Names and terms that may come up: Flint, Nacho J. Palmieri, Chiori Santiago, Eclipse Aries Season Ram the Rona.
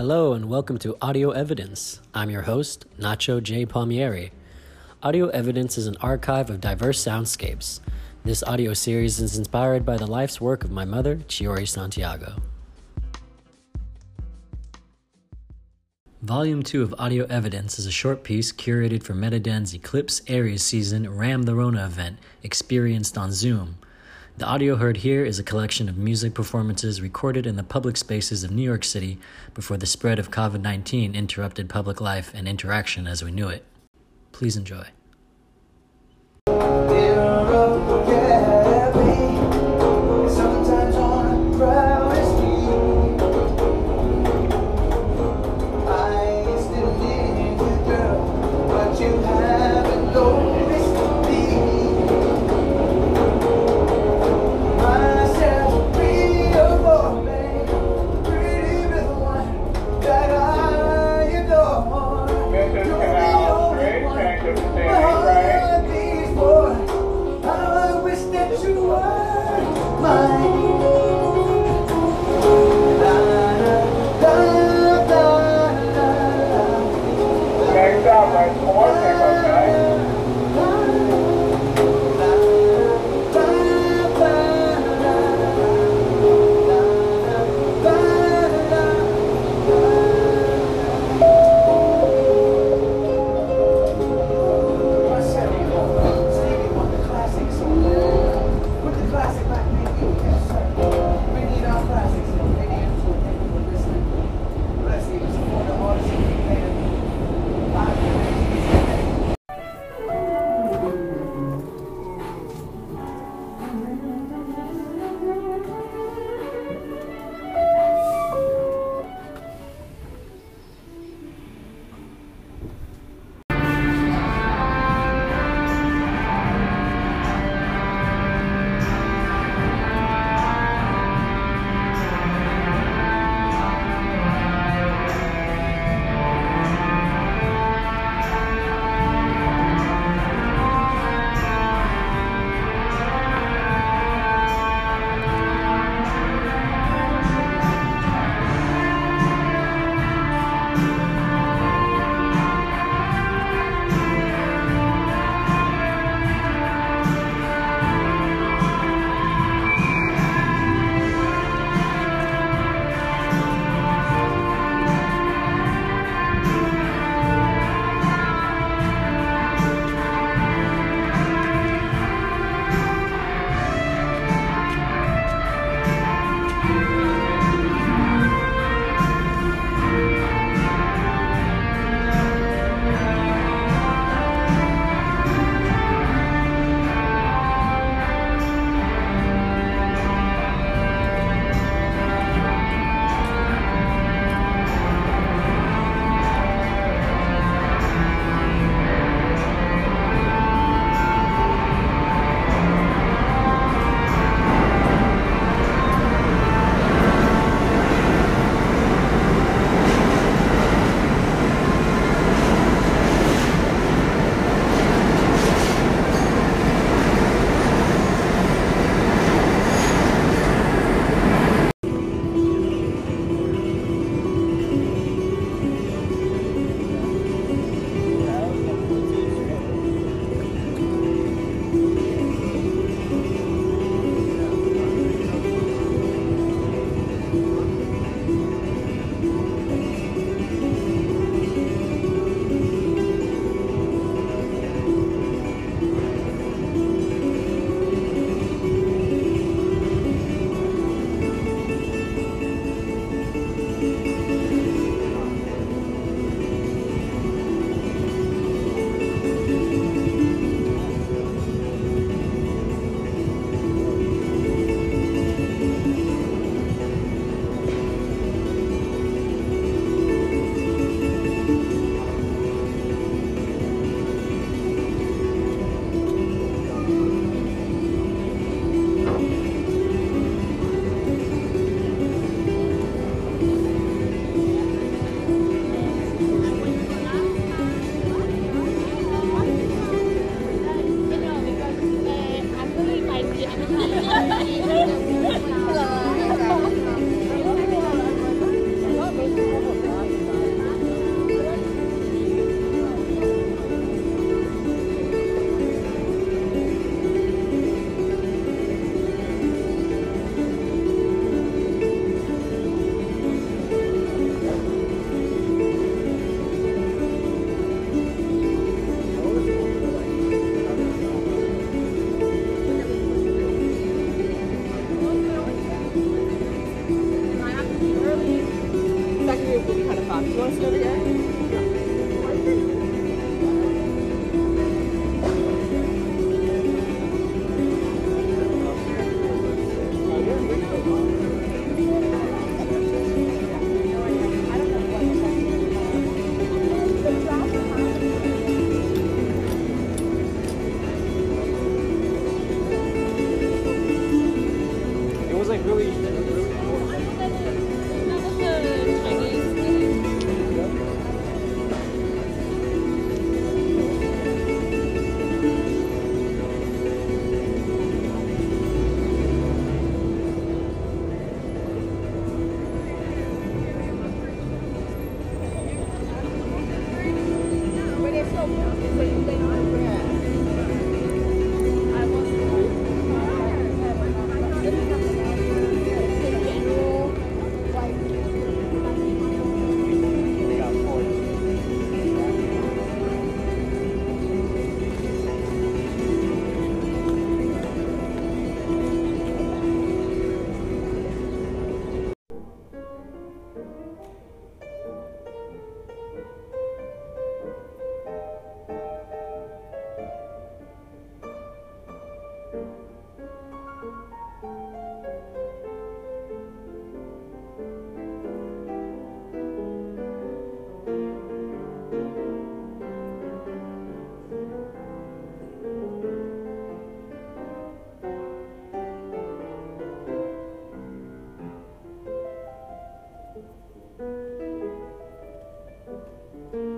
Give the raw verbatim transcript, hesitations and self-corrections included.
Hello and welcome to Audio Evidence. I'm your host, Nacho J. Palmieri. Audio Evidence is an archive of diverse soundscapes. This audio series is inspired by the life's work of my mother, Chiori Santiago. Volume two of Audio Evidence is a short piece curated for Metaden's Eclipse Aries Season Ram the Rona event, experienced on Zoom. The audio heard here is a collection of music performances recorded in the public spaces of New York City before the spread of COVID nineteen interrupted public life and interaction as we knew it. Please enjoy. Yeah. want to go to here? Thank you.